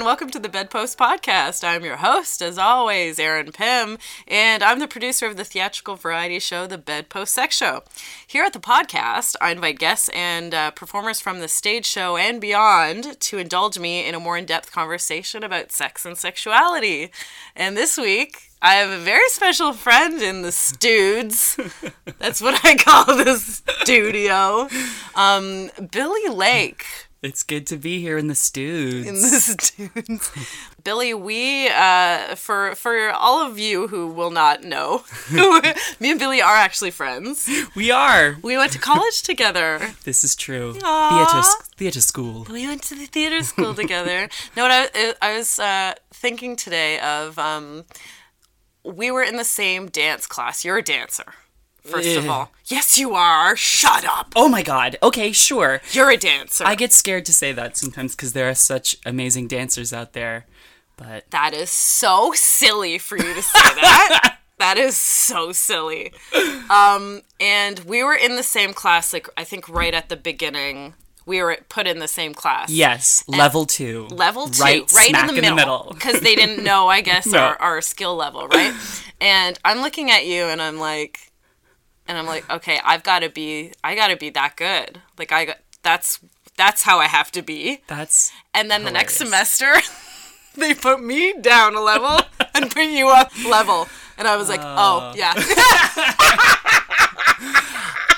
Welcome to the Bedpost Podcast. I'm your host, as always, Aaron Pym, and I'm the producer of the theatrical variety show, The Bedpost Sex Show. Here at the podcast, I invite guests and performers from the stage show and beyond to indulge me in a more in-depth conversation about sex and sexuality. And this week, I have a very special friend in the studes. That's what I call this studio. Billy Lake. It's good to be here in the studes. Billy, we, for all of you who will not know, me and Billy are actually friends. We are. We went to college together. This is true. Theater school. We went to the theater school together. No, what I was thinking today of, we were in the same dance class. You're a dancer. First of all. Yes, you are. Shut up. Oh, my God. Okay, sure. You're a dancer. I get scared to say that sometimes because there are such amazing dancers out there, but... That is so silly for you to say that. That is so silly. And we were in the same class, like, I think right at the beginning... We were put in the same class. Yes, and level 2. Level 2, right in the middle. Because they didn't know, I guess, our skill level, right? And I'm looking at you, and I'm like, okay, I gotta be that good. Like that's how I have to be. That's and then hilarious. The next semester, they put me down a level and put you up level, and I was like, oh yeah.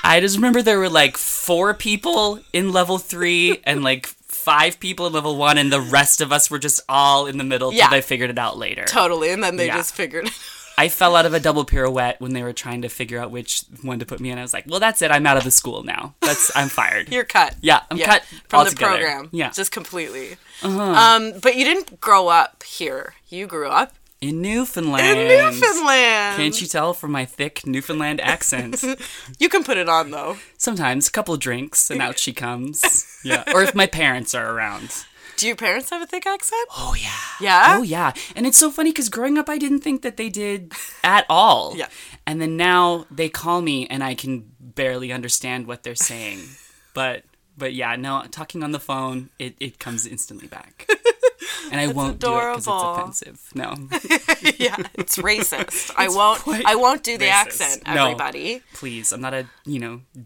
I just remember there were like 4 people in level 3 and like 5 people in level 1 and the rest of us were just all in the middle till they figured it out later. Totally, and then they just figured it out. I fell out of a double pirouette when they were trying to figure out which one to put me in. I was like, well, that's it. I'm out of the school now. I'm fired. You're cut. Yeah, I'm cut from the program. Yeah. Just completely. Uh-huh. But you didn't grow up here. You grew up. In Newfoundland. Can't you tell from my thick Newfoundland accent? You can put it on, though. Sometimes. A couple drinks, and out she comes. Yeah. Or if my parents are around. Do your parents have a thick accent? Oh, yeah. Yeah? Oh, yeah. And it's so funny, because growing up, I didn't think that they did at all. Yeah. And then now, they call me, and I can barely understand what they're saying. But yeah, no, talking on the phone, it comes instantly back. And I won't do it because it's offensive. No. Yeah, it's racist. I won't do the accent, everybody. No, please. I'm not a,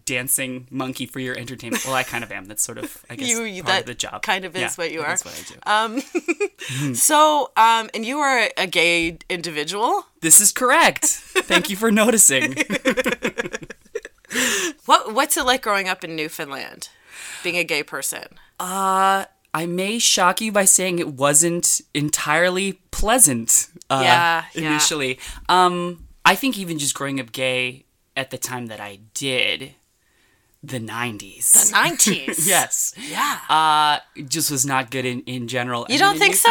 dancing monkey for your entertainment. Well, I kind of am. That's sort of, I guess, part of the job. Kind of is what you are. That's what I do. So, and you are a gay individual? This is correct. Thank you for noticing. What's it like growing up in Newfoundland, being a gay person? I may shock you by saying it wasn't entirely pleasant initially. I think even just growing up gay at the time that I did, the 90s. The 90s? Yes. Yeah. Just was not good in general. You don't think so?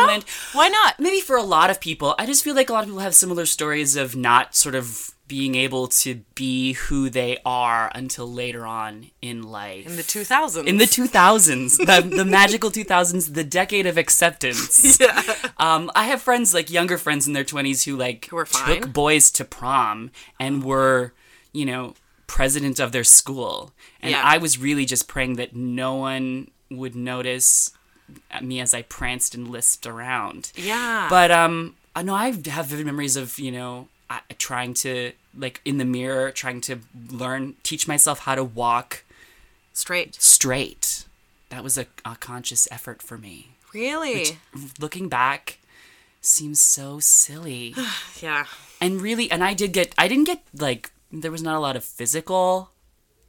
Why not? Maybe for a lot of people. I just feel like a lot of people have similar stories of not sort of being able to be who they are until later on in life. In the 2000s. The magical 2000s, the decade of acceptance. Yeah. I have friends, like younger friends in their 20s who were fine. Took boys to prom and were, president of their school. And I was really just praying that no one would notice me as I pranced and lisped around. Yeah. But, no, I have vivid memories of, trying to, like, in the mirror, trying to teach myself how to walk straight. That was a conscious effort for me. Really? Which, looking back, seems so silly. Yeah. And really, there was not a lot of physical,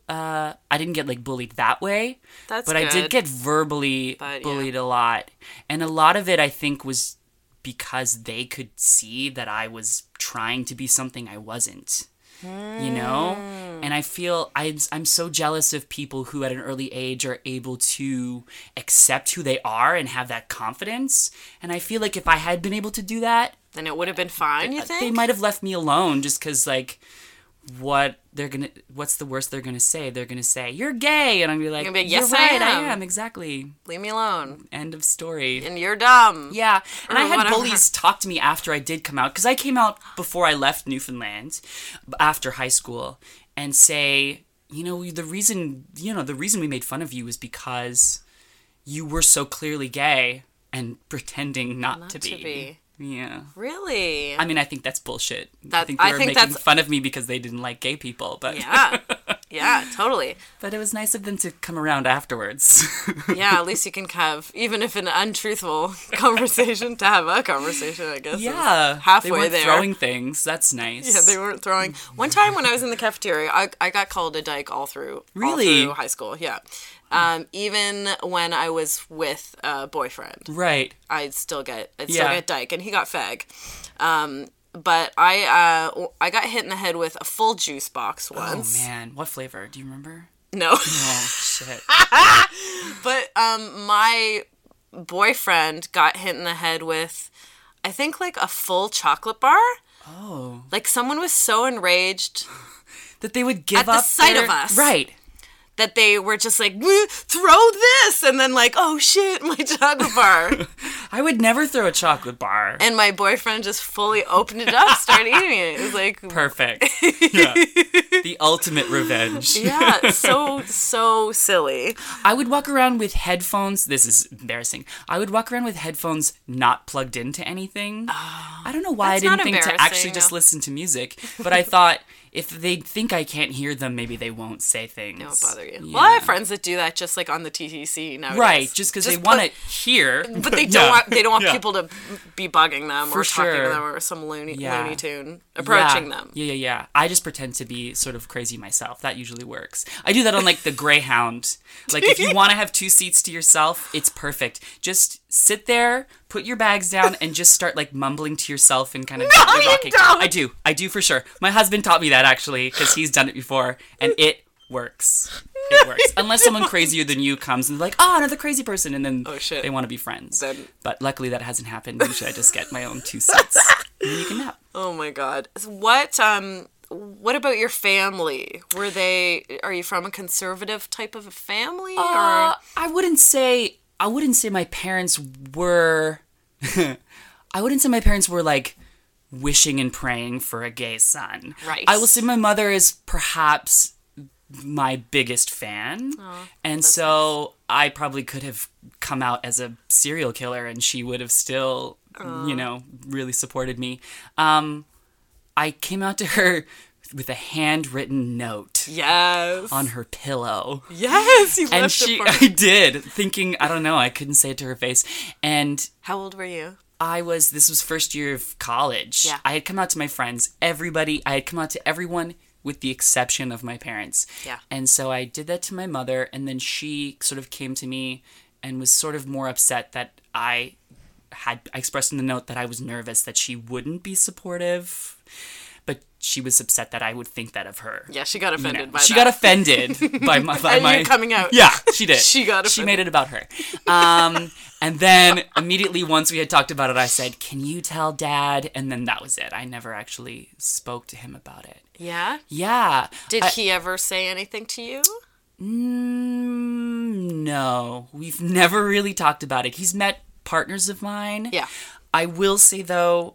I didn't get, like, bullied that way. That's good. But I did get verbally bullied a lot. And a lot of it, I think, was... because they could see that I was trying to be something I wasn't. you know? And I feel I'm so jealous of people who at an early age are able to accept who they are and have that confidence. And I feel like if I had been able to do that... then it would have been fine, you think? They might have left me alone just because, like... What's the worst they're gonna say? They're gonna say, "You're gay," and I'm gonna be like, "Yes, you're right, I am exactly." Leave me alone. End of story. And you're dumb. Yeah, and I had bullies talk to me after I did come out, because I came out before I left Newfoundland, after high school, and say, the reason we made fun of you is because you were so clearly gay and pretending not to be. Yeah. Really? I mean, I think that's bullshit. I think they were making fun of me because they didn't like gay people, but... Yeah. Yeah, totally. But it was nice of them to come around afterwards. Yeah, at least you can have, even if an untruthful conversation, to have a conversation, I guess. Yeah. Halfway there. They weren't throwing things. That's nice. Yeah, they weren't throwing. One time when I was in the cafeteria, I got called a dyke all through. Really? All through high school, yeah. Even when I was with a boyfriend. Right. I'd still get dyke, and he got fag. But I got hit in the head with a full juice box once. Oh, man. What flavor? Do you remember? No. Oh, shit. But my boyfriend got hit in the head with, I think, like a full chocolate bar. Oh. Like someone was so enraged. That they would give up at the sight of us. Right. That they were just like, throw this! And then like, oh shit, my chocolate bar. I would never throw a chocolate bar. And my boyfriend just fully opened it up, started eating it. It was like... Perfect. Yeah. The ultimate revenge. Yeah, so silly. I would walk around with headphones. This is embarrassing. I would walk around with headphones not plugged into anything. Oh, I don't know why I didn't think to actually just listen to music. But I thought... if they think I can't hear them, maybe they won't say things. It won't bother you. Yeah. Well, I have friends that do that just like on the TTC nowadays. Right, just because they want to hear. But they don't want people to be bugging them talking to them or some loony tune approaching them. Yeah. I just pretend to be sort of crazy myself. That usually works. I do that on like the Greyhound. Like if you want to have 2 seats to yourself, it's perfect. Just sit there, put your bags down, and just start like mumbling to yourself and kind of rocking. Don't. I do for sure. My husband taught me that actually because he's done it before, and it works. It works unless someone crazier than you comes and like, oh, another crazy person, and then they want to be friends. Then... But luckily that hasn't happened. Usually I just get my own 2 seats, and then you can nap. Oh my god! What about your family? Are you from a conservative type of a family? Or I wouldn't say my parents were, like wishing and praying for a gay son. Right. I will say my mother is perhaps my biggest fan. Oh, and so nice. I probably could have come out as a serial killer and she would have still, really supported me. I came out to her with a handwritten note. Yes. On her pillow. Yes, you left it for her. I did, thinking, I don't know, I couldn't say it to her face. And... How old were you? This was first year of college. Yeah. I had come out to my friends, everyone with the exception of my parents. Yeah. And so I did that to my mother, and then she sort of came to me and was sort of more upset that I expressed in the note that I was nervous that she wouldn't be supportive. But she was upset that I would think that of her. Yeah, she got offended by that. She got offended by my... you coming out. Yeah, she did. She got offended. She made it about her. And then immediately once we had talked about it, I said, can you tell Dad? And then that was it. I never actually spoke to him about it. Yeah? Yeah. Did he ever say anything to you? No. We've never really talked about it. He's met partners of mine. Yeah. I will say, though...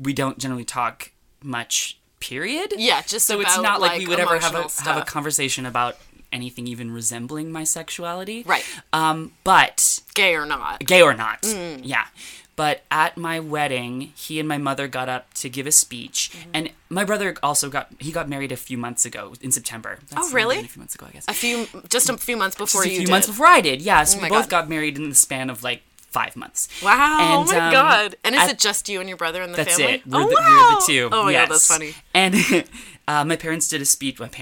we don't generally talk much, period. Yeah, just so about, it's not like we would ever have a conversation about anything even resembling my sexuality. Right. But gay or not. Mm. Yeah. But at my wedding, he and my mother got up to give a speech, and my brother also got married a few months ago in September. That's really? A few months ago, I guess. A few months before I did. Yeah. So we both got married in the span of like 5 months. Wow. And, god. And is it just you and your brother and the family? That's it. We're the two. Oh, yeah, that's funny. And my parents did a speech at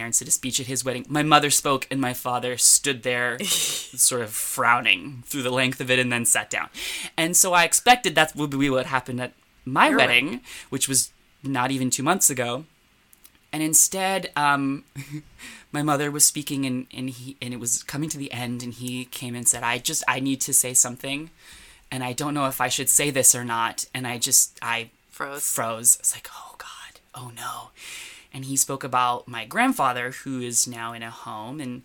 his wedding. My mother spoke and my father stood there sort of frowning through the length of it and then sat down. And so I expected that would be what happened at my wedding, which was not even 2 months ago. And instead, my mother was speaking, and it was coming to the end, and he came and said, I need to say something, and I don't know if I should say this or not. And I froze. It's like, oh God, oh no. And he spoke about my grandfather, who is now in a home, and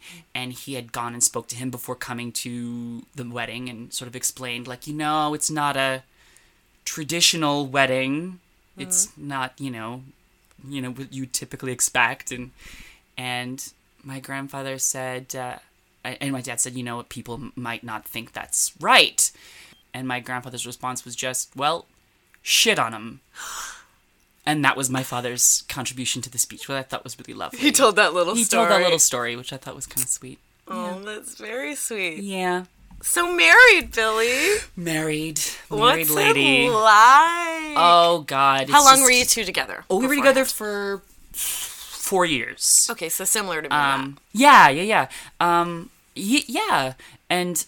he had gone and spoke to him before coming to the wedding, and sort of explained, like, you know, it's not a traditional wedding. Mm-hmm. It's not, you know what you typically expect. And my grandfather said, and my dad said, you know, people might not think that's right. And my grandfather's response was just, well, shit on him. And that was my father's contribution to the speech, which I thought was really lovely. He told that little story, which I thought was kind of sweet. Oh, yeah. That's very sweet. Yeah. So married, Billy. Married lady. What's a lie? Oh, God. How long were you two together? Oh, we were together for 4 years. Okay, so similar to me. Yeah. Yeah. And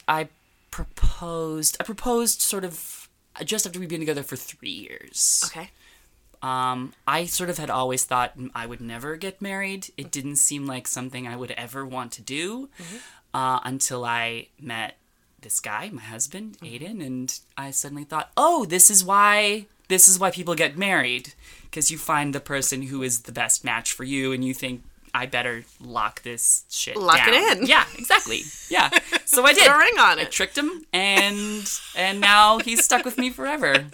I proposed sort of just after we'd been together for 3 years. Okay. I sort of had always thought I would never get married. It didn't seem like something I would ever want to do, until I met this guy, my husband, Aiden, and I suddenly thought, oh, this is why people get married, because you find the person who is the best match for you, and you think, I better lock this shit down. Lock it in. Yeah, exactly. Yeah. So I did. Put a ring on it. I tricked him, and now he's stuck with me forever.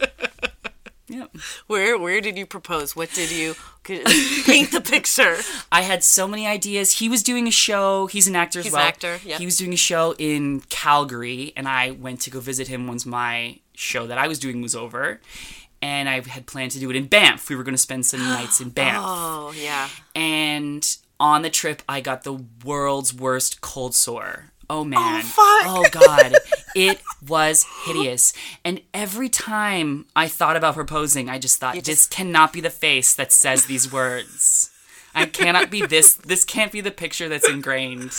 Yeah. Where did you propose? What did you paint the picture? I had so many ideas. He was doing a show. He's an actor as well. He's an actor. Yeah. He was doing a show in Calgary, and I went to go visit him once my show that I was doing was over. And I had planned to do it in Banff. We were going to spend some nights in Banff. Oh, yeah. And on the trip, I got the world's worst cold sore. Oh, man. Oh, fuck. Oh, God. It was hideous. And every time I thought about proposing, I just thought, this cannot be the face that says these words. I cannot be this. This can't be the picture that's ingrained.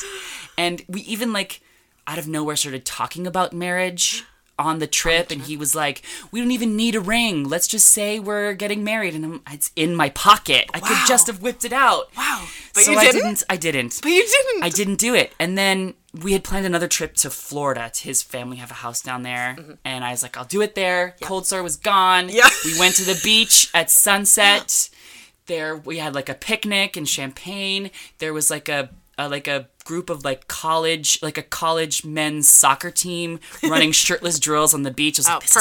And we even, like, out of nowhere started talking about marriage on the trip. And he was like, we don't even need a ring. Let's just say we're getting married. And it's in my pocket. I could just have whipped it out. Wow. But so you didn't? I didn't. But you didn't. I didn't do it. And then we had planned another trip to Florida. His family have a house down there. Mm-hmm. And I was like, I'll do it there. Yep. Cold sore was gone. Yep. We went to the beach at sunset. There we had like a picnic and champagne. There was like a group of college men's soccer team running shirtless drills on the beach. I was this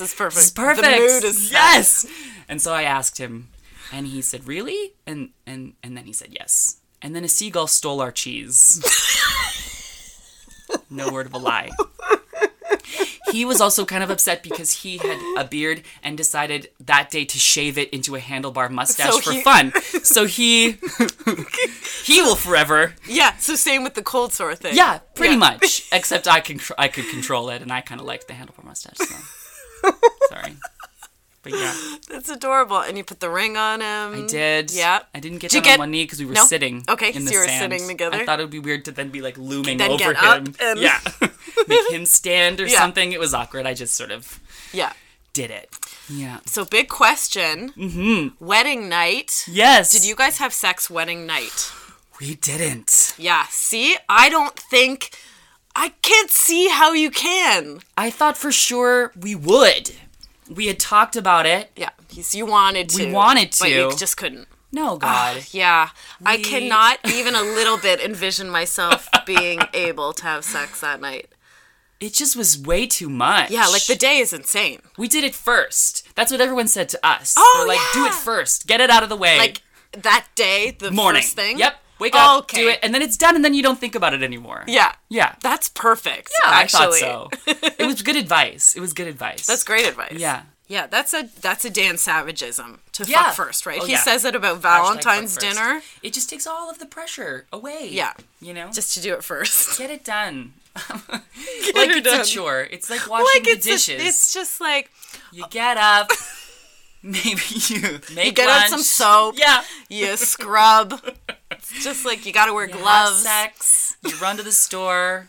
is perfect. The mood is yes. And so I asked him, and he said, really? And then he said yes. And then a seagull stole our cheese. No word of a lie. He was also kind of upset because he had a beard and decided that day to shave it into a handlebar mustache for fun. So he will forever. Yeah. So same with the cold sore thing. Yeah, pretty much. Except I could control it, and I kind of liked the handlebar mustache. So. Sorry. But yeah. That's adorable. And you put the ring on him. I did. Yeah. I didn't get down on one knee because we were sitting in the sand. Okay, so you were sitting together. I thought it would be weird to then be like looming over him. And yeah. Make him stand or something. It was awkward. I just sort of did it. Yeah. So big question. Mm-hmm. Wedding night. Yes. Did you guys have sex wedding night? We didn't. Yeah. See? I can't see how you can. I thought for sure we would. We had talked about it. Yeah. You wanted to. We wanted to. But you just couldn't. No, God. Yeah. I cannot even a little bit envision myself being able to have sex that night. It just was way too much. Yeah, like the day is insane. We did it first. That's what everyone said to us. Oh, they're like, do it first. Get it out of the way. Like that day, the morning. First thing? Yep. Wake up, do it, and then it's done, and then you don't think about it anymore. Yeah. Yeah. That's perfect. Yeah, actually. I thought so. It was good advice. It was good advice. That's great advice. Yeah. Yeah, that's a Dan Savageism to fuck first, right? Oh, he says it about Valentine's dinner. It just takes all of the pressure away. Yeah. You know? Just to do it first. Get it done. It's a chore. It's like washing the dishes. It's just like... You get up... Maybe you make you get lunch. Out some soap. Yeah. You scrub. It's just like you got to wear gloves. Have sex. You run to the store.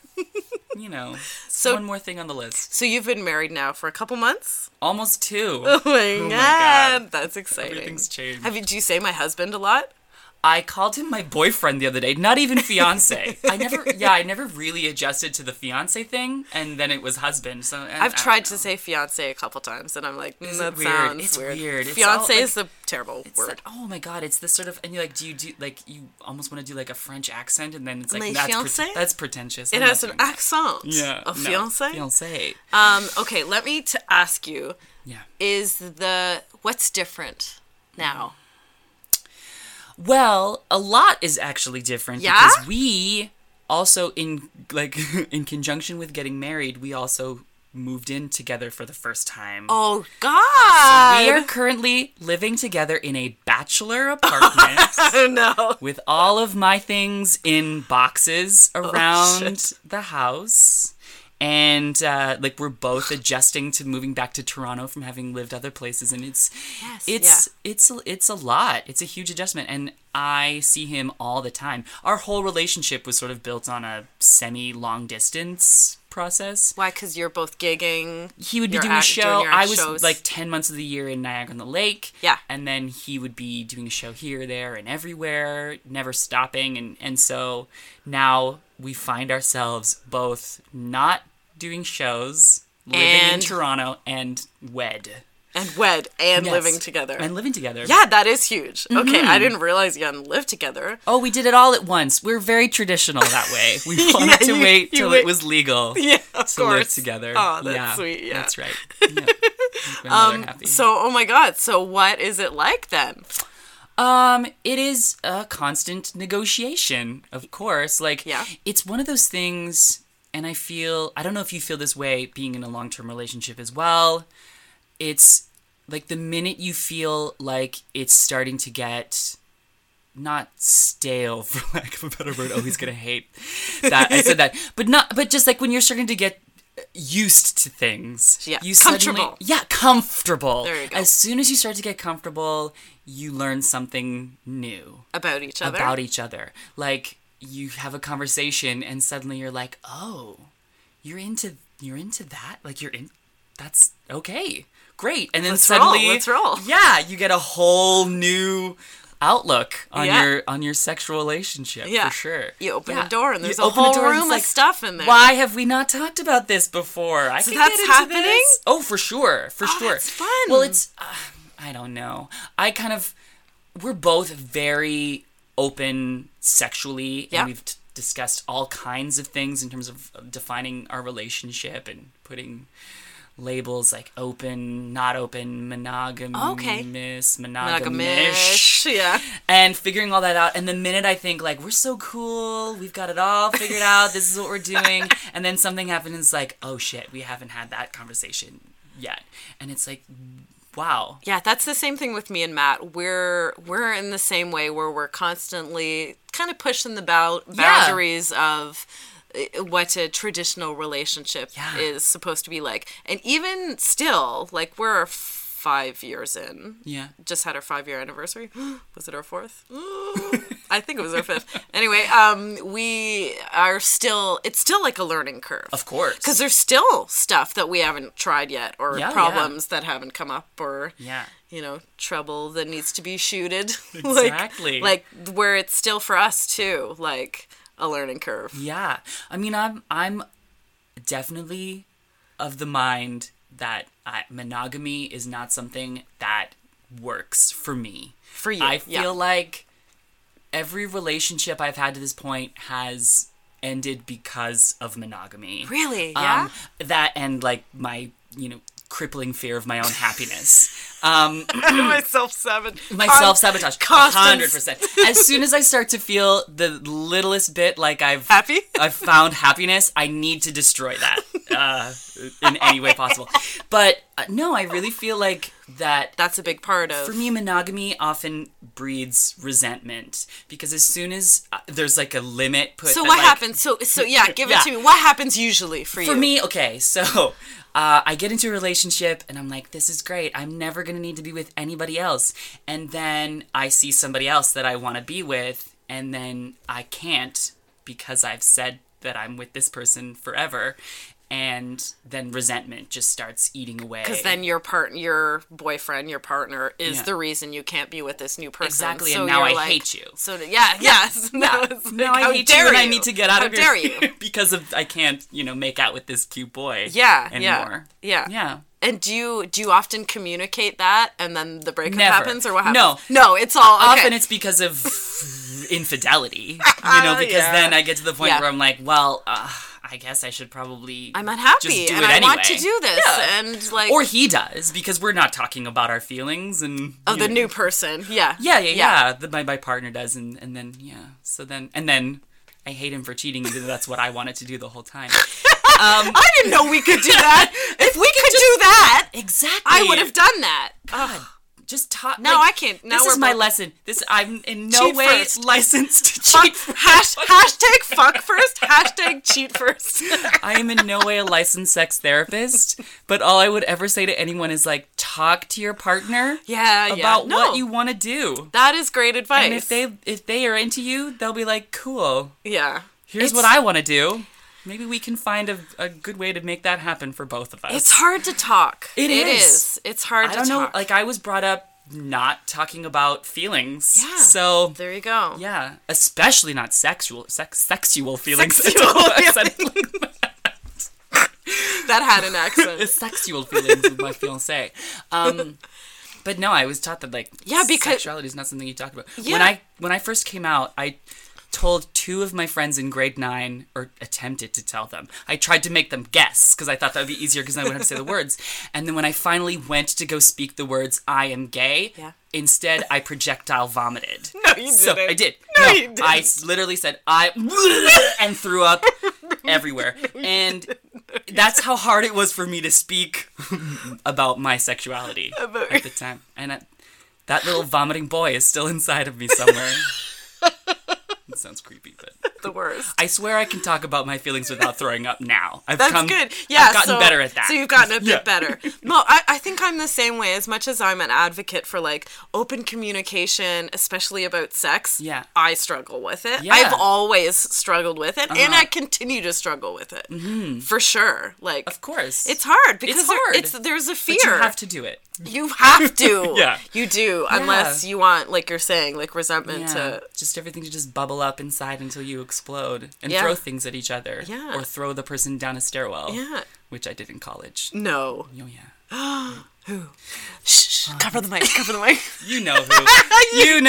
You know. So one more thing on the list. So you've been married now for a couple months? Almost 2. Oh my God. That's exciting. Everything's changed. Did you say my husband a lot? I called him my boyfriend the other day, not even fiancé. I never really adjusted to the fiancé thing, and then it was husband. So I've tried to say fiancé a couple times, and I'm like, that sounds weird. Fiancé is a terrible word. Like, oh my God, it's this sort of, and you're like, you almost want to do like a French accent, and then it's like, that's pretentious. It has an accent. Yeah. A fiancé? Fiancé. Okay, let me ask you, what's different now? Well, a lot is actually different because we also, in conjunction with getting married, we also moved in together for the first time. Oh, God! So we are currently living together in a bachelor apartment. Oh, no. With all of my things in boxes around the house. And, we're both adjusting to moving back to Toronto from having lived other places. And it's a lot. It's a huge adjustment. And I see him all the time. Our whole relationship was sort of built on a semi-long distance process. Why? Because you're both gigging. He would be doing a show. I was 10 months of the year in Niagara-on-the-Lake. Yeah. And then he would be doing a show here, there, and everywhere, never stopping. And so now we find ourselves both not doing shows, living in Toronto, and living together. And living together. Yeah, that is huge. Mm-hmm. Okay, I didn't realize you hadn't lived together. Oh, we did it all at once. We're very traditional that way. We wanted to wait till it was legal to live together. Oh, that's sweet. Yeah. That's right. Yeah. Happy. So, oh my God. So what is it like then? It is a constant negotiation, of course. It's one of those things, and I don't know if you feel this way being in a long-term relationship as well. It's like the minute you feel like it's starting to get not stale, for lack of a better word. Oh, he's going to hate that I said that. But just like when you're starting to get used to things. Yeah. Comfortable. There you go. As soon as you start to get comfortable, you learn something new. About each other. Like you have a conversation and suddenly you're like, oh, you're into that? Like that's okay. Great. And then let's roll. Yeah, you get a whole new outlook on your sexual relationship, for sure. You open a door and there's a whole room of stuff in there. Why have we not talked about this before? I think that's happening. This. Oh, for sure. It's fun. Well, it's I don't know. We're both very open sexually, and we've discussed all kinds of things in terms of defining our relationship and putting labels like open, not open, monogamish, and figuring all that out. And the minute I think we're so cool, we've got it all figured out, this is what we're doing, and then something happens and it's like, oh shit, we haven't had that conversation yet. And it's like, wow. Yeah, that's the same thing with me and Matt. We're in the same way where we're constantly kind of pushing the boundaries of what a traditional relationship is supposed to be like. And even still, we're 5 years in. Yeah. Just had our 5-year anniversary. Was it our fourth? I think it was our fifth. Anyway, we are still, it's still like a learning curve. Of course. Because there's still stuff that we haven't tried yet or problems that haven't come up or... Yeah. Trouble that needs to be shooted. Exactly. like where it's still for us too, a learning curve. Yeah. I mean, I'm definitely of the mind that monogamy is not something that works for me. For you. I feel like every relationship I've had to this point has ended because of monogamy. Really? Yeah? That and my, crippling fear of my own happiness. My self-sabotage. 100%. As soon as I start to feel the littlest bit like I've found happiness, I need to destroy that in any way possible. But no, I really feel like that's a big part of... For me, monogamy often breeds resentment because as soon as there's a limit put... So what happens? So give it to me. What happens usually for you? For me, okay, so... I get into a relationship and I'm like, this is great. I'm never going to need to be with anybody else. And then I see somebody else that I want to be with and then I can't because I've said that I'm with this person forever. And then resentment just starts eating away. Because then your boyfriend, your partner, is the reason you can't be with this new person. Exactly, so and now I hate you. So now I hate you, and I need to get out of here. How dare you? Because of I can't, make out with this cute boy. Yeah, anymore. Yeah. And do you often communicate that, and then the breakup happens, or what happens? No, it's all okay. Often it's because of infidelity. Then I get to the point where I'm like, well. I guess I should probably. I'm unhappy, just do and it I anyway. Want to do this, and like, or he does because we're not talking about our feelings and. Oh, the new person, yeah. My partner does, and then so then I hate him for cheating, even though that's what I wanted to do the whole time. I didn't know we could do that. If we could do that, exactly, I would have done that. God. Just talk. No, I can't. Now this is my lesson. I'm in no way licensed to cheat first. Hashtag fuck first. Hashtag cheat first. I am in no way a licensed sex therapist, but all I would ever say to anyone is like, talk to your partner about what you want to do. That is great advice. And if they are into you, they'll be like, cool. Yeah. Here's what I want to do. Maybe we can find a good way to make that happen for both of us. It's hard to talk. It is. It's hard to talk. I don't know. Like, I was brought up not talking about feelings. Yeah. So. There you go. Yeah. Especially not sexual feelings. That had an accent. Sexual feelings with my fiancé. But no, I was taught that, like, sexuality is not something you talk about. Yeah. When I first came out, I told two of my friends in grade 9, or attempted to tell them. I tried to make them guess, because I thought that would be easier, because I wouldn't have to say the words. And then when I finally went to go speak the words, I am gay, instead I projectile vomited. No, you didn't. So I did. No, you didn't. I literally said, and threw up everywhere. And that's how hard it was for me to speak about my sexuality at the time. And that little vomiting boy is still inside of me somewhere. It sounds creepy, but the worst. I swear I can talk about my feelings without throwing up now. That's good. Yeah, I've gotten better at that. So you've gotten a bit better. No, I think I'm the same way. As much as I'm an advocate for like open communication, especially about sex, I struggle with it. Yeah. I've always struggled with it, and I continue to struggle with it for sure. Like, of course, it's hard because there's a fear. But you have to do it. You have to. You do, unless you want, like you're saying, like resentment to just everything to just bubble up inside until you explode and throw things at each other or throw the person down a stairwell, which I did in college. No. Oh, yeah. Who? Shh, cover the mic. You know who.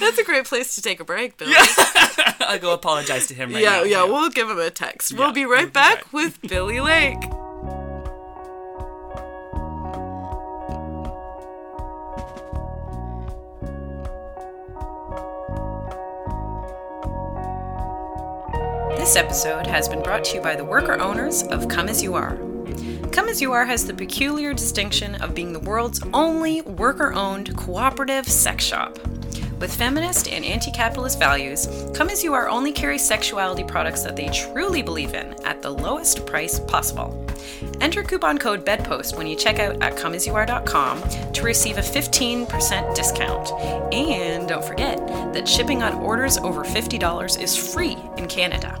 That's a great place to take a break, Billy. Yeah. I'll go apologize to him right now. Yeah, we'll give him a text. We'll be right back with Billy Lake. This episode has been brought to you by the worker owners of Come As You Are. Come As You Are has the peculiar distinction of being the world's only worker-owned cooperative sex shop. With feminist and anti-capitalist values, Come As You Are only carries sexuality products that they truly believe in at the lowest price possible. Enter coupon code BEDPOST when you check out at comeasyouare.com to receive a 15% discount. And don't forget that shipping on orders over $50 is free in Canada.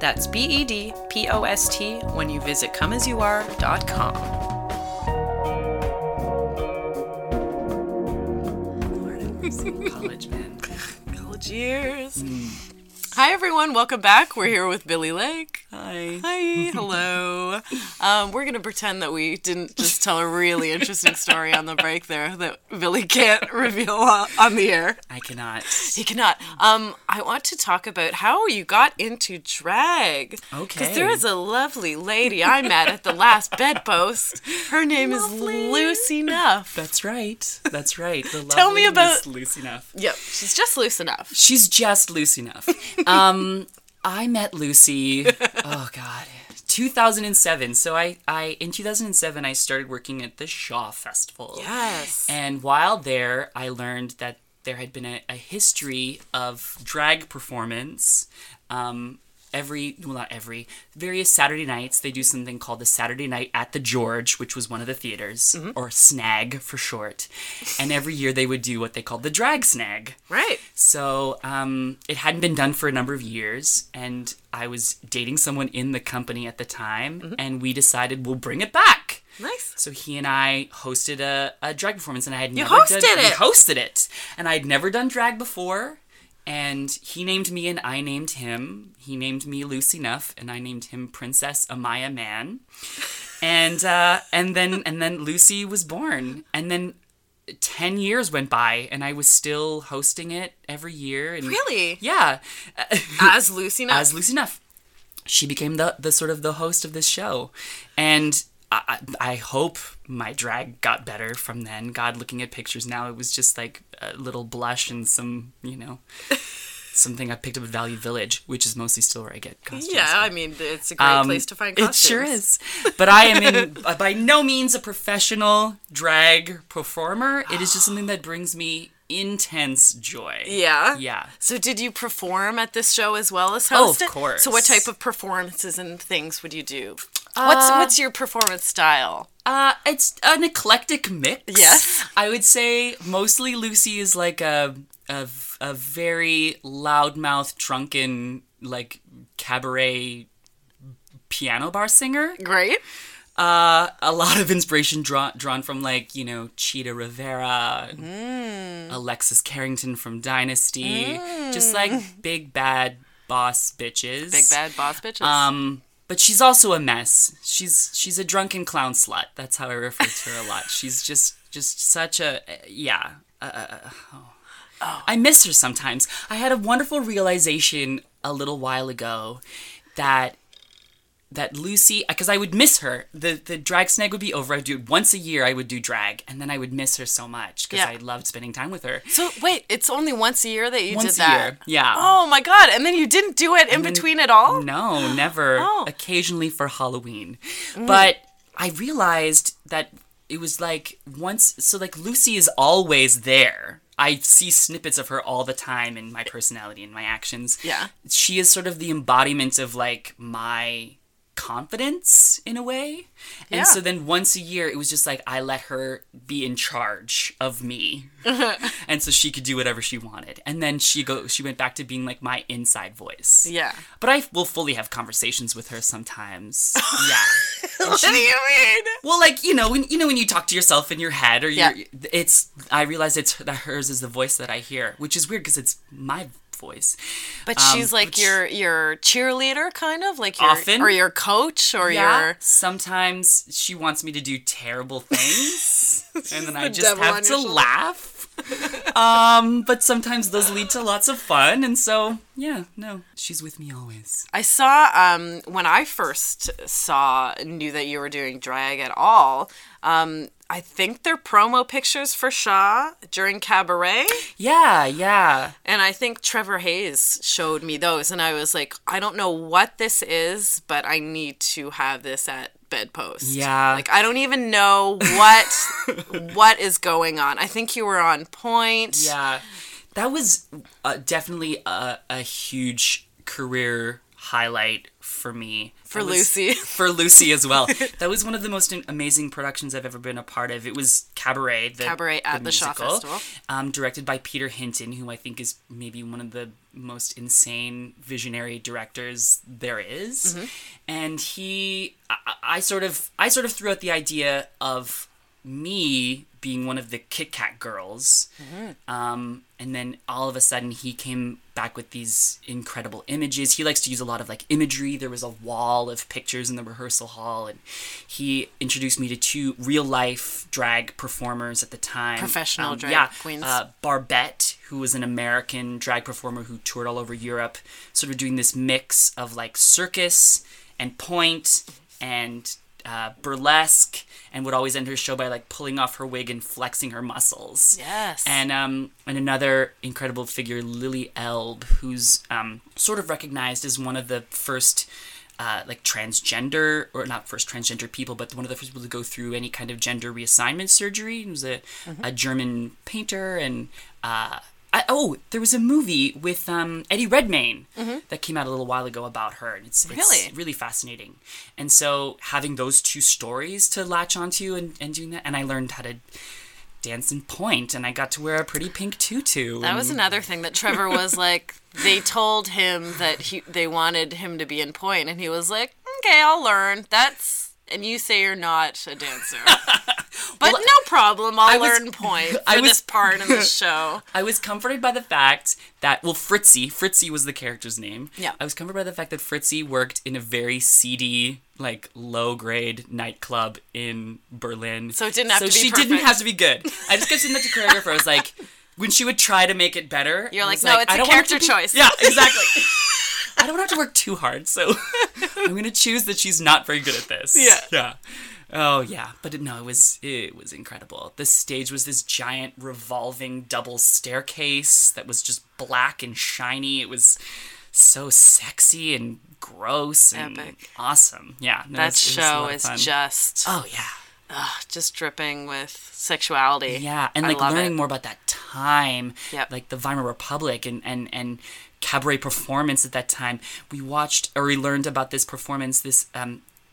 That's BEDPOST when you visit comeasyouare.com. College, man. College years. Hi, everyone. Welcome back. We're here with Billy Lake. Hi. Hello. We're going to pretend that we didn't just tell a really interesting story on the break there that Billy can't reveal on the air. I cannot. He cannot. I want to talk about how you got into drag. Okay. Because there is a lovely lady I met at the last Bedpost. Her name is Lucy Nuff. That's right. The lovely Miss Lucy Nuff. Yep. She's just Lucy Nuff. I met Lucy, 2007. So in 2007, I started working at the Shaw Festival. Yes. And while there, I learned that there had been a history of drag performance various Saturday nights, they do something called the Saturday Night at the George, which was one of the theaters, mm-hmm. or Snag for short. And every year they would do what they called the Drag Snag. Right. So it hadn't been done for a number of years, and I was dating someone in the company at the time, mm-hmm. and we decided we'll bring it back. Nice. So he and I hosted a drag performance, and I had We hosted it! And I had never done drag before. And he named me and I named him. He named me Lucy Nuff and I named him Princess Amaya Mann. And then Lucy was born. And then 10 years went by and I was still hosting it every year. And, really? Yeah. As Lucy Nuff? As Lucy Nuff. She became the sort of the host of this show. And I hope my drag got better from then. God, looking at pictures now, it was just like a little blush and some, something I picked up at Value Village, which is mostly still where I get costumes. Yeah, I mean, it's a great place to find costumes. It sure is. But I am by no means a professional drag performer. It is just something that brings me intense joy. Yeah? Yeah. So did you perform at this show as well as host? Oh, of course. So what type of performances and things would you do? What's your performance style? It's an eclectic mix. Yes. I would say mostly Lucy is like a very loudmouth, drunken, like cabaret piano bar singer. Great. A lot of inspiration drawn from like, Chita Rivera, Alexis Carrington from Dynasty, just like big bad boss bitches. But she's also a mess. She's a drunken clown slut. That's how I refer to her a lot. She's just such a... Yeah. I miss her sometimes. I had a wonderful realization a little while ago that Lucy... Because I would miss her. The drag snag would be over. I'd do it once a year. I would do drag. And then I would miss her so much because I loved spending time with her. So, wait. It's only once a year that you did that? Once a year, yeah. Oh, my God. And then you didn't do it between at all? No, never. Oh. Occasionally for Halloween. Mm. But I realized that it was like once... So, like, Lucy is always there. I see snippets of her all the time in my personality and my actions. Yeah. She is sort of the embodiment of, like, my... confidence in a way, and so then once a year it was just like I let her be in charge of me and so she could do whatever she wanted, and then she went back to being like my inside voice, but I will fully have conversations with her sometimes. What do you mean? Well, like when you talk to yourself in your head or I realize that hers is the voice that I hear, which is weird because it's my voice. But she's like your cheerleader, kind of like your coach or your. Sometimes she wants me to do terrible things, and then I just have to laugh. But sometimes those lead to lots of fun, and so she's with me always. I saw when I first knew that you were doing drag at all. I think they're promo pictures for Shaw during Cabaret. Yeah. And I think Trevor Hayes showed me those, and I was like, I don't know what this is, but I need to have this at Bedpost. Yeah. Like, I don't even know what is going on. I think you were on point. Yeah. That was definitely a huge career highlight for me. For Lucy as well. That was one of the most amazing productions I've ever been a part of. It was Cabaret. Cabaret at the Shaw Festival. Directed by Peter Hinton, who I think is maybe one of the most insane visionary directors there is. Mm-hmm. And I sort of threw out the idea of me being one of the Kit Kat girls. Mm-hmm. And then all of a sudden he came back with these incredible images. He likes to use a lot of like imagery. There was a wall of pictures in the rehearsal hall, and he introduced me to two real life drag performers at the time. Professional drag queens. Barbette, who was an American drag performer who toured all over Europe, sort of doing this mix of like circus and point and burlesque, and would always end her show by like pulling off her wig and flexing her muscles. Yes. And another incredible figure, Lily Elbe, who's sort of recognized as one of the first transgender people, but one of the first people to go through any kind of gender reassignment surgery. He was a German painter, and There was a movie with Eddie Redmayne that came out a little while ago about her. And it's really fascinating. And so having those two stories to latch onto and doing that. And I learned how to dance and point, and I got to wear a pretty pink tutu. That was another thing that Trevor was like, they told him that they wanted him to be in point. And he was like, okay, I'll learn. And you say you're not a dancer. But well, no problem, I'll learn point for this part in the show. I was comforted by the fact that, Fritzy was the character's name. Yeah. I was comforted by the fact that Fritzy worked in a very seedy, like, low-grade nightclub in Berlin. So it didn't have to be perfect. So she didn't have to be good. I just kept saying that to choreographer. I was like, when she would try to make it better. You're like, no, it's a character choice. Yeah, exactly. I don't have to work too hard, so I'm going to choose that she's not very good at this. Yeah. Yeah. Oh, yeah. But no, it was incredible. The stage was this giant revolving double staircase that was just black and shiny. It was so sexy and gross and awesome. Yeah. No, that show is just... Oh, yeah. Just dripping with sexuality. Yeah. And like learning more about that time, like the Weimar Republic and cabaret performance at that time. We learned about this performance, this...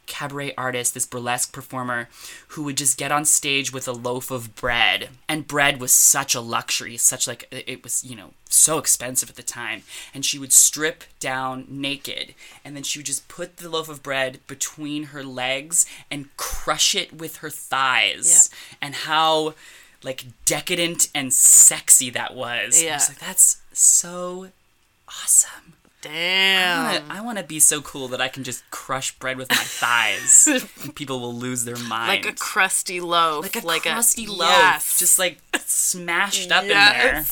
cabaret artist, this burlesque performer who would just get on stage with a loaf of bread. And bread was such a luxury, it was, so expensive at the time. And she would strip down naked. And then she would just put the loaf of bread between her legs and crush it with her thighs. Yeah. And how, decadent and sexy that was. Yeah. I was like, that's so awesome. Damn. I want to be so cool that I can just crush bread with my thighs. And people will lose their mind. Like a crusty loaf. Yes. Just smashed up in there.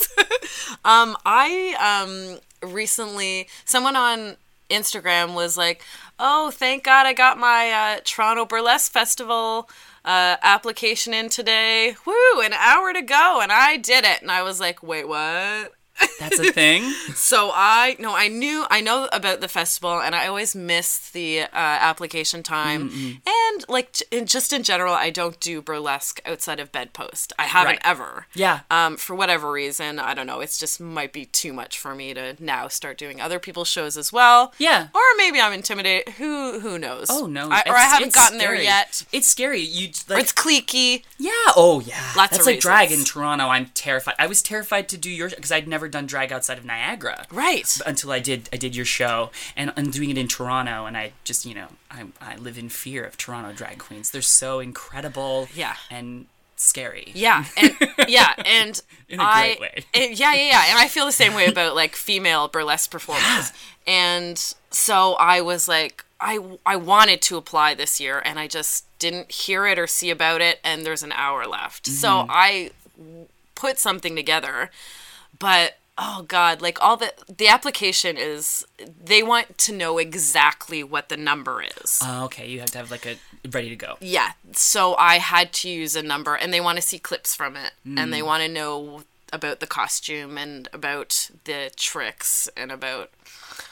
I recently, someone on Instagram was like, oh, thank God I got my Toronto Burlesque Festival application in today. Woo, an hour to go. And I did it. And I was like, wait, what? That's a thing? I know about the festival, and I always miss the application time. Mm-mm. And, just in general, I don't do burlesque outside of Bedpost. I haven't ever. Yeah. For whatever reason, I don't know. It's just might be too much for me to now start doing other people's shows as well. Yeah. Or maybe I'm intimidated. Who knows? Oh, no. I haven't gotten there yet. It's scary. Or it's cliquey. Yeah. Oh, yeah. That's like drag in Toronto. I'm terrified. I was terrified to do your show because I'd never done drag outside of Niagara. Right. Until I did your show, and I'm doing it in Toronto, and I just, I live in fear of Toronto drag queens. They're so incredible. Yeah. And scary. Yeah. And in a great way. And I feel the same way about female burlesque performers. Yeah. And so I was like, I wanted to apply this year, and I just didn't hear it or see about it, and there's an hour left. Mm-hmm. So I put something together. But, oh, God, all the application is, they want to know exactly what the number is. Oh, okay. You have to have, ready to go. Yeah. So I had to use a number, and they want to see clips from it. Mm. And they want to know about the costume and about the tricks and about,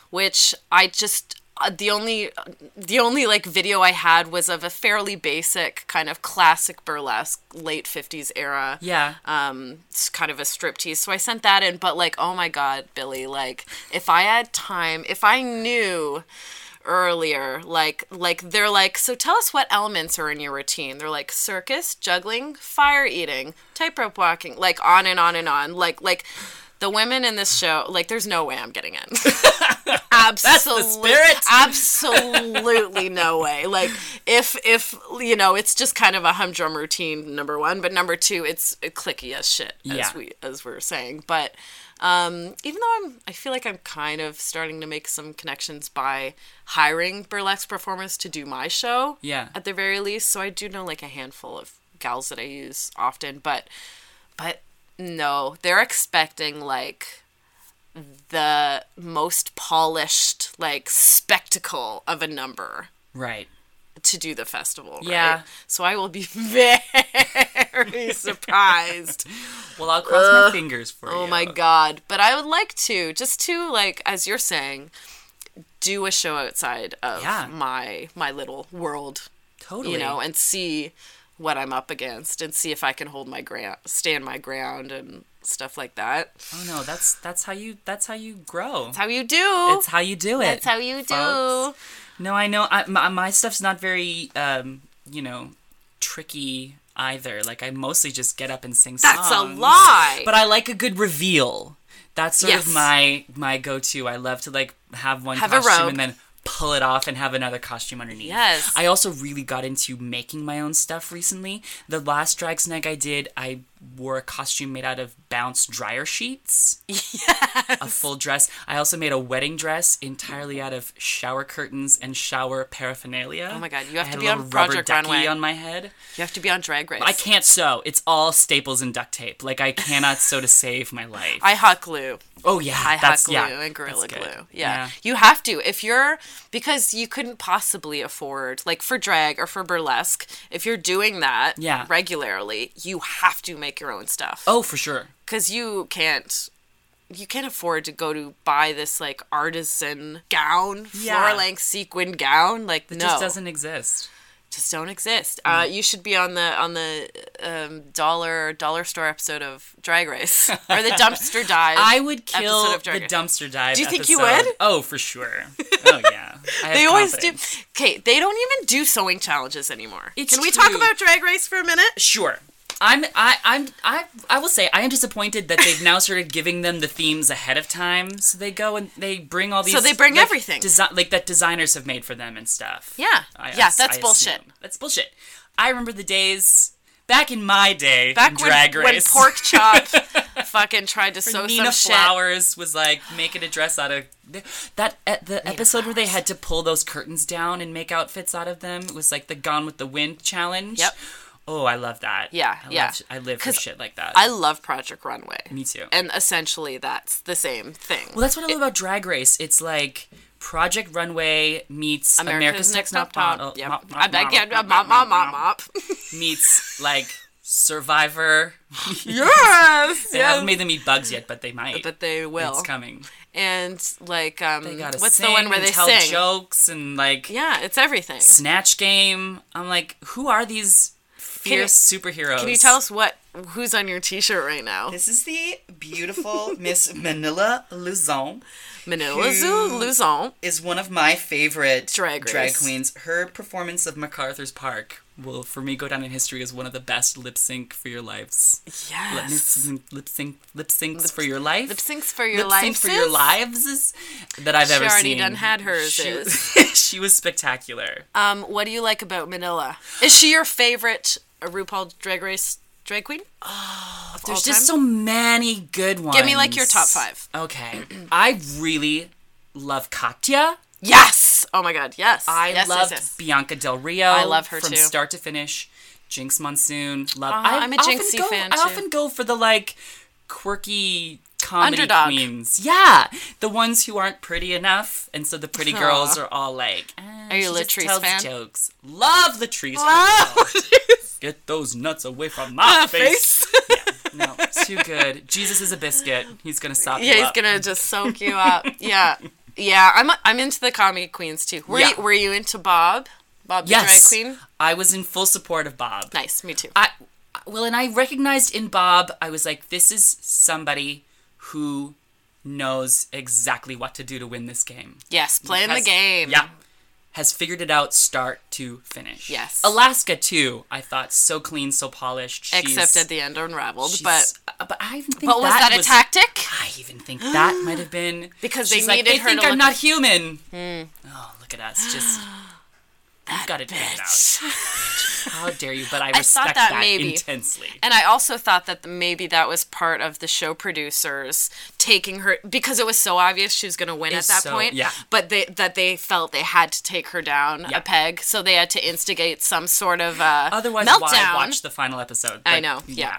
which I just... The only video I had was of a fairly basic kind of classic burlesque late 50s era. Yeah. Kind of a striptease. So I sent that in, but oh my God, Billy, if I had time, if I knew earlier, they're so tell us what elements are in your routine. They're circus, juggling, fire eating, tightrope walking, on and on and on. The women in this show, there's no way I'm getting in. Absolutely, absolutely no way. If it's just kind of a humdrum routine. Number one, but number two, it's clicky as shit, as we're saying. But even though I feel like I'm kind of starting to make some connections by hiring burlesque performers to do my show. Yeah. At the very least, so I do know a handful of gals that I use often, but. No, they're expecting, the most polished, spectacle of a number. Right. To do the festival, yeah. Right? So I will be very surprised. Well, I'll cross my fingers for you. Oh, my God. But I would like to, just to, as you're saying, do a show outside of my little world. Totally. And see... what I'm up against, and see if I can stand my ground, and stuff like that. Oh no, that's how you grow. That's how you do. It's how you do it. That's how you do. No, I know. My stuff's not very tricky either. Like, I mostly just get up and sing songs. That's a lie. But I like a good reveal. That's sort of my go-to. I love to like have one costume and then pull it off and have another costume underneath. Yes. I also really got into making my own stuff recently. The last drag snag I did, I wore a costume made out of bounce dryer sheets. Yes. A full dress. I also made a wedding dress entirely out of shower curtains and shower paraphernalia. Oh my God, you have to be on Project Runway. I had a little rubber ducky on my head. You have to be on Drag Race. I can't sew. It's all staples and duct tape. Like, I cannot sew to save my life. I hot glue. Oh yeah, I hot glue and Gorilla Glue. Yeah. You have to because you couldn't possibly afford, like, for drag or for burlesque. If you're doing that regularly, you have to make your own stuff. Oh, for sure. Because you can't afford to go to buy this like artisan gown, floor-length sequin gown. Like, it just doesn't exist. Just don't exist. You should be on the dollar store episode of Drag Race or the dumpster dive. I would kill episode of Drag Race. Dumpster dive. Do you think you would? Oh, for sure. Oh yeah. They always do. Okay, they don't even do sewing challenges anymore. Can we talk about Drag Race for a minute? Sure. I will say I am disappointed that they've now started giving them the themes ahead of time. So they go and they bring all these. So they bring like, everything, like that designers have made for them and stuff. Yeah, that's bullshit. That's bullshit. I remember the days back in my day. Back when Pork Chop fucking tried to sew Nina some Flowers shit. Was like making a dress out of that. The episode where they had to pull those curtains down and make outfits out of them, it was like the Gone with the Wind challenge. Yep. Oh, I love that. Yeah, I live for shit like that. I love Project Runway. Me too. And essentially, that's the same thing. Well, that's what I love about Drag Race. It's like Project Runway meets America's Next Top Model. Yeah, I beg you, mop. Meets like Survivor. Yes. They haven't made them eat bugs yet, but they might. But they will. It's coming. And like, what's the one where they tell jokes and like? Yeah, it's everything. Snatch Game. I'm like, who are these? Fierce superheroes. Can you tell us who's on your t-shirt right now? This is the beautiful Miss Manila Luzon. Luzon is one of my favorite drag queens. Her performance of MacArthur's Park will, for me, go down in history as one of the best lip sync for your lives. Yes. Lip syncs for your life. Lip syncs for your life. Lip sync for your lives that I've ever seen. She already done had hers. She was spectacular. What do you like about Manila? Is she your favorite RuPaul Drag Race drag queen? Oh, there's just so many good ones. Give me like your top 5. Okay. I really love Katya. Yes! Oh my God, yes. I loved Bianca Del Rio. I love her from start to finish. Jinx Monsoon. Love. I'm a Jinxie fan too. I often go for the like quirky comedy underdog queens. Yeah. The ones who aren't pretty enough. And so the pretty girls are all like, are you Latrice just tells fan? Jokes. Love Latrice. Get those nuts away from my face. Yeah. No, too good. Jesus is a biscuit. He's going to stop you up. Yeah, he's going to just soak you up. Yeah. Yeah, I'm into the comedy queens too. Were you into Bob? Bob the Drag Queen? I was in full support of Bob. Nice, me too. I recognized in Bob, I was like, this is somebody who knows exactly what to do to win this game. Yes, playing the game. Yeah. Has figured it out start to finish. Yes. Alaska too, I thought, so clean, so polished. Except at the end unraveled. But I even think was that a tactic? I even think that might have been because they needed her to think I'm not human. Mm. Oh, look at us. Just you've got it figured out. How dare you? But I respect that maybe intensely. And I also thought that maybe that was part of the show producers taking her, because it was so obvious she was going to win at that point. Yeah. But they felt they had to take her down a peg, so they had to instigate some sort of otherwise meltdown. Why watch the final episode? But, I know. Yeah,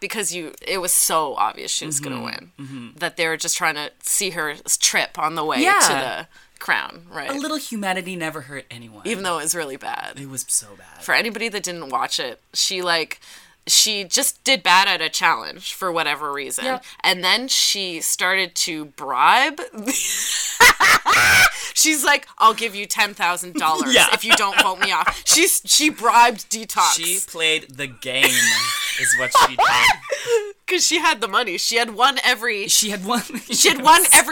because it was so obvious she was going to win that they were just trying to see her trip on the way to the crown. Right. A little humanity never hurt anyone, even though it was really bad. It was so bad. For anybody that didn't watch it, she just did bad at a challenge for whatever reason. Yep. And then she started to bribe. She's like, I'll give you $10,000 if you don't vote me off. She bribed Detox. She played the game is what she did. because she had the money. She had won every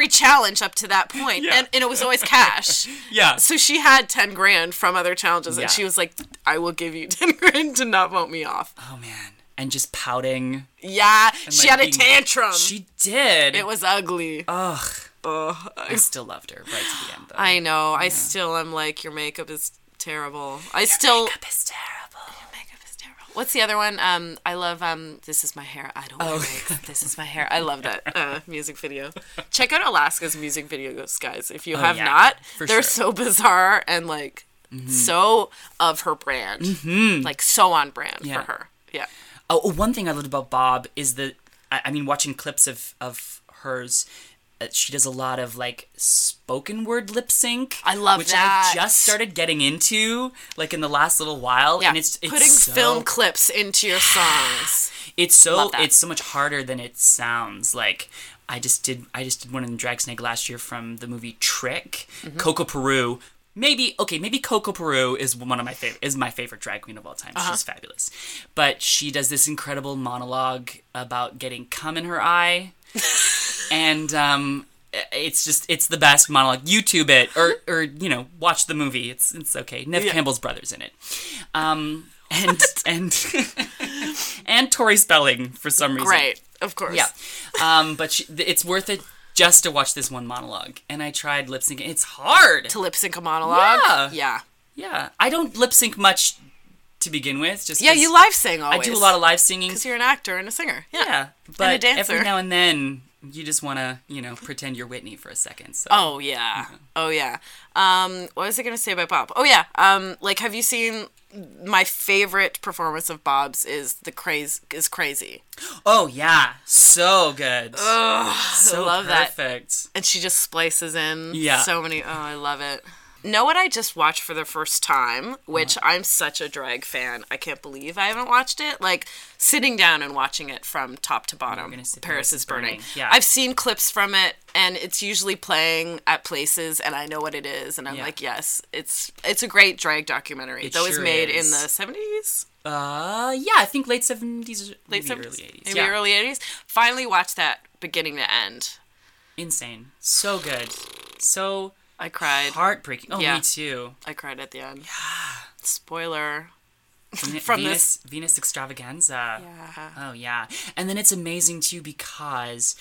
challenge up to that point. Yeah. And it was always cash. Yeah. So she had 10 grand from other challenges, and she was like, I will give you 10 grand to not vote me off. Oh, man. And just pouting. Yeah. She had a tantrum. She did. It was ugly. Ugh. I still loved her right to the end, though. I know. Yeah. I still am like, your makeup is terrible. What's the other one? I love This Is My Hair. I don't want to make This Is My Hair. I loved it. Music video. Check out Alaska's music videos, guys, if you have not. They're so bizarre and like so of her brand. Mm-hmm. Like so on brand for her. Yeah. Oh, one thing I loved about Bob is that, I mean, watching clips of hers, she does a lot of like spoken word lip sync. I love which that. Which I've just started getting into like in the last little while. Yeah. And it's putting film clips into your songs. It's so much harder than it sounds. Like I just did one in Drag Snake last year from the movie Trick. Mm-hmm. Coco Peru. Maybe Coco Peru is my favorite drag queen of all time. Uh-huh. She's fabulous. But she does this incredible monologue about getting cum in her eye. And it's the best monologue. YouTube it or you know, watch the movie. It's okay. Neve Campbell's brother's in it. And Tori Spelling for some reason. Right, of course. Yeah. But it's worth it just to watch this one monologue. And I tried lip syncing. It's hard to lip sync a monologue. Yeah. I don't lip sync much to begin with. You live sing always. I do a lot of live singing. Because you're an actor and a singer. Yeah. But and a dancer. Every now and then, you just want to, you know, pretend you're Whitney for a second. So. Oh, yeah. Mm-hmm. Oh, yeah. What was I going to say about Bob? Oh, yeah. Like, have you seen... My favorite performance of Bob's is Crazy. Oh, yeah. So good. Ugh, so love perfect. That. And she just splices in so many... Oh, I love it. Know what I just watched for the first time, which I'm such a drag fan. I can't believe I haven't watched it. Like, sitting down and watching it from top to bottom, Paris is Burning. Yeah. I've seen clips from it, and it's usually playing at places, and I know what it is. And I'm like, yes, it's a great drag documentary. It was made in the 70s? Yeah, I think late 70s, early 80s. Maybe early 80s. Finally watched that beginning to end. Insane. So good. So... I cried. Heartbreaking. Oh, me too. I cried at the end. Yeah. Spoiler. From this Venus Extravaganza. Yeah. Oh, yeah. And then it's amazing too because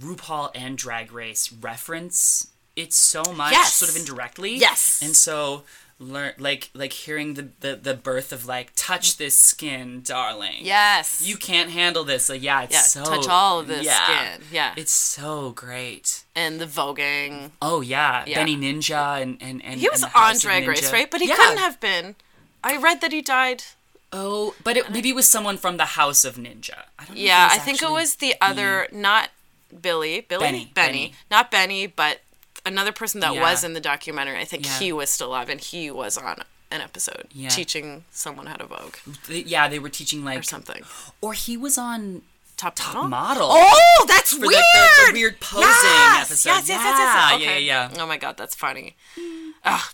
RuPaul and Drag Race reference it so much, sort of indirectly. Yes. And so. Like hearing the birth of like, touch this skin, darling. Yes. You can't handle this. Like, yeah, it's so... touch all of this skin. Yeah. It's so great. And the voguing. Oh, yeah. Benny Ninja and he was on Drag Race, right? But he couldn't have been. I read that he died... Oh, but maybe it was someone from the House of Ninja. I don't know. Yeah, I think it was the other... Not Billy? Benny. Not Benny, but... Another person that was in the documentary, I think he was still alive, and he was on an episode teaching someone how to vogue. Yeah, they were teaching like... Or something. Or he was on Top Model. Oh, that's weird! The weird posing episode. Yes. Okay. Yeah. Oh my God, that's funny.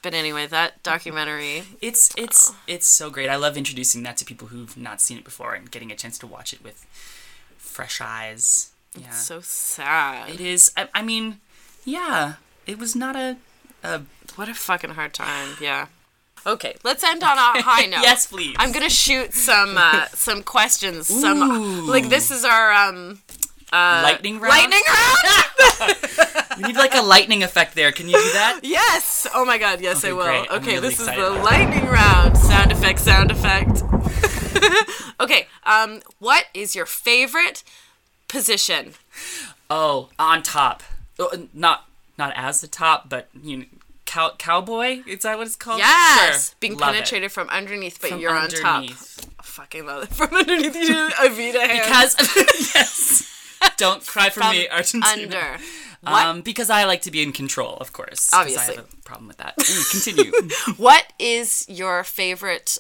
But anyway, that documentary... It's so great. I love introducing that to people who've not seen it before and getting a chance to watch it with fresh eyes. Yeah. It's so sad. It is. I mean, yeah... It was not a... What a fucking hard time, yeah. Okay, let's end on a high note. Yes, please. I'm going to shoot some questions. Ooh. Like, this is our... lightning round? Lightning round! We need, like, a lightning effect there. Can you do that? Yes! Oh, my God, yes, I will. Great. Okay, really this is the lightning round. Sound effect. Okay, what is your favorite position? Oh, on top. Oh, Not as the top, but you know, cowboy? Is that what it's called? Yes! Sure. Being love penetrated it. From underneath, but from you're underneath. On top. I fucking love it. From underneath you do Avita hands. Because, yes. Don't cry for me, Argentina. Under. What? Because I like to be in control, of course. Obviously. I have a problem with that. Continue. What is your favorite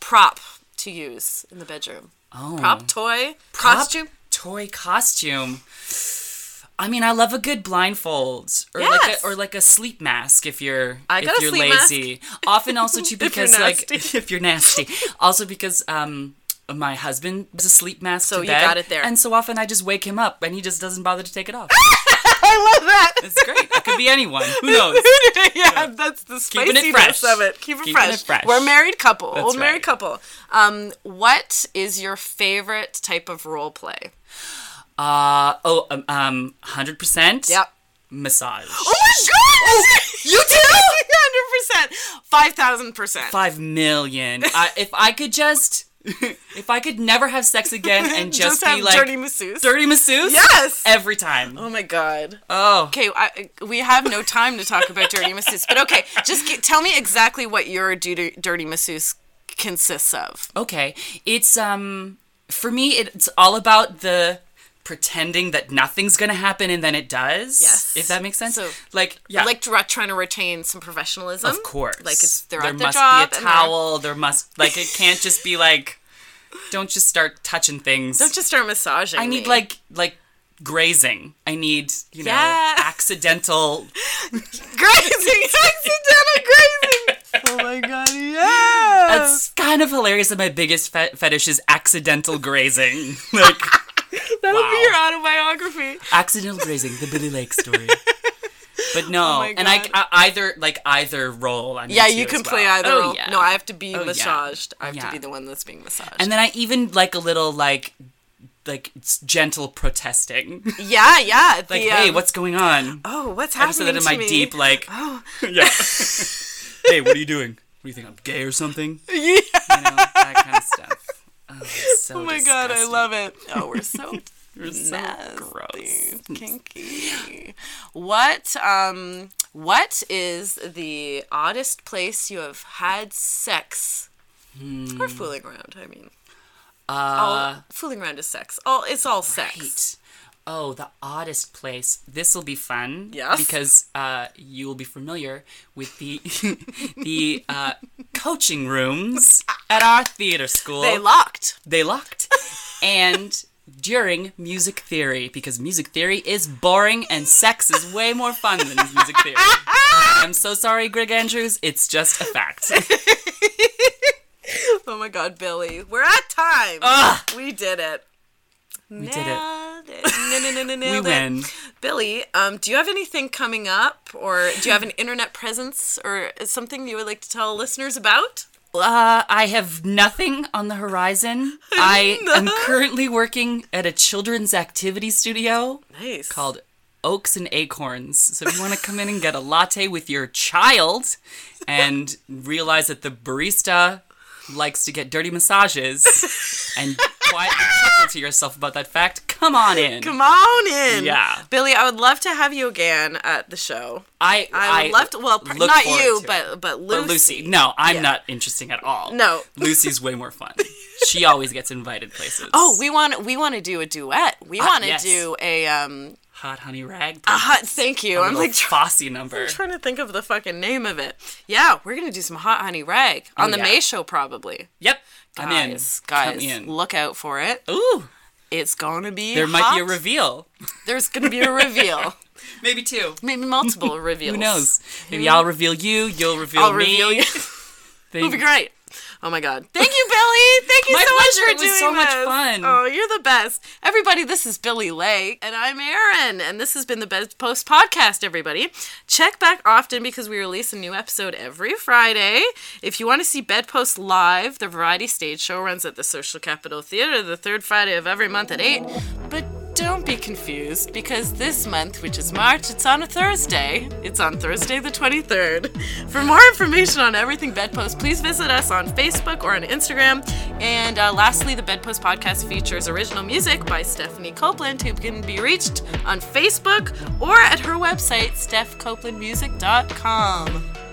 prop to use in the bedroom? Oh. Prop, toy, costume? Toy, costume. I mean, I love a good blindfold or like a sleep mask if you're lazy. Mask. Often also too because if you're nasty. Also because my husband was a sleep mask so to bed, you got it there. And so often I just wake him up and he just doesn't bother to take it off. I love that. It's great. It could be anyone. Who knows? Yeah, that's the spiciness of it. Keep it fresh. We're a married couple. Old married couple. What is your favorite type of role play? 100%. Yep. Massage. Oh my goodness! You too? 100%. 5,000%. 5 million. If I could never have sex again and just be like... dirty masseuse? Dirty masseuse? Yes! Every time. Oh my god. Oh. Okay, we have no time to talk about dirty masseuse, but okay, just tell me exactly what your dirty masseuse consists of. Okay, it's, for me, it's all about the... pretending that nothing's gonna happen and then it does. Yes, if that makes sense. So, like, yeah, like trying to retain some professionalism. Of course, like there must be a towel. There must it can't just be like, don't just start touching things. Don't just start massaging. I need like grazing. I need accidental grazing. Accidental grazing. Oh my god, yeah. That's kind of hilarious. That my biggest fetish is accidental grazing. Like. That'll be your autobiography. Accidental grazing, the Billy Lake story. But no, either role. You can play either role. Oh, yeah. No, I have to be massaged. Yeah. I have to be the one that's being massaged. And then I even like a little like gentle protesting. Yeah, yeah. Like, hey, what's going on? Oh, what's happening to me? I just said that in my deep oh. Yeah. Hey, what are you doing? What do you think, I'm gay or something? Yeah. You know, that kind of stuff. Oh, so oh my disgusting. God, I love it. Oh, we're so we're nasty, so gross, kinky. What is the oddest place you have had sex? Or fooling around, I mean. Fooling around is sex. It's all sex. Right. Oh, the oddest place. This will be fun. Yes. Because you will be familiar with the the coaching rooms at our theater school. They locked. And during music theory, because music theory is boring and sex is way more fun than music theory. I'm so sorry, Greg Andrews. It's just a fact. Oh my God, Billy. We're at time. We did it. We did it. We win. Billy, do you have anything coming up, or do you have an internet presence, or something you would like to tell listeners about? I have nothing on the horizon. I am currently working at a children's activity studio called Oaks and Acorns. So if you want to come in and get a latte with your child and realize that the barista likes to get dirty massages and quietly chuckle to yourself about that fact, come on in. Yeah, Billy, I would love to have you again at the show. I would love to, well, not you, but Lucy. No, I'm not interesting at all. No, Lucy's way more fun. She always gets invited places. Oh, we want to do a duet. We want to do a Hot Honey Rag. Thank you. I'm like Fosse number. I'm trying to think of the fucking name of it. Yeah, we're gonna do some Hot Honey Rag on the May show probably. Yep. Guys, look out for it. Ooh, it's gonna be. There might be a reveal. There's gonna be a reveal. Maybe two. Maybe multiple reveals. Who knows? Maybe I'll reveal you. You'll reveal me. I'll reveal you. It'll be great. Oh my God. Thank you, Billy. Thank you so much for doing this. It was so much fun. Oh, you're the best. Everybody, this is Billy Lake. And I'm Aaron. And this has been the Bedpost Podcast, everybody. Check back often because we release a new episode every Friday. If you want to see Bedpost live, the variety stage show runs at the Social Capital Theater the third Friday of every month at 8. But don't be confused because this month, which is March, it's on a Thursday. It's on Thursday the 23rd. For more information on everything Bedpost, please visit us on Facebook or on Instagram. And lastly, the Bedpost Podcast features original music by Stephanie Copeland, who can be reached on Facebook or at her website, stephcopelandmusic.com.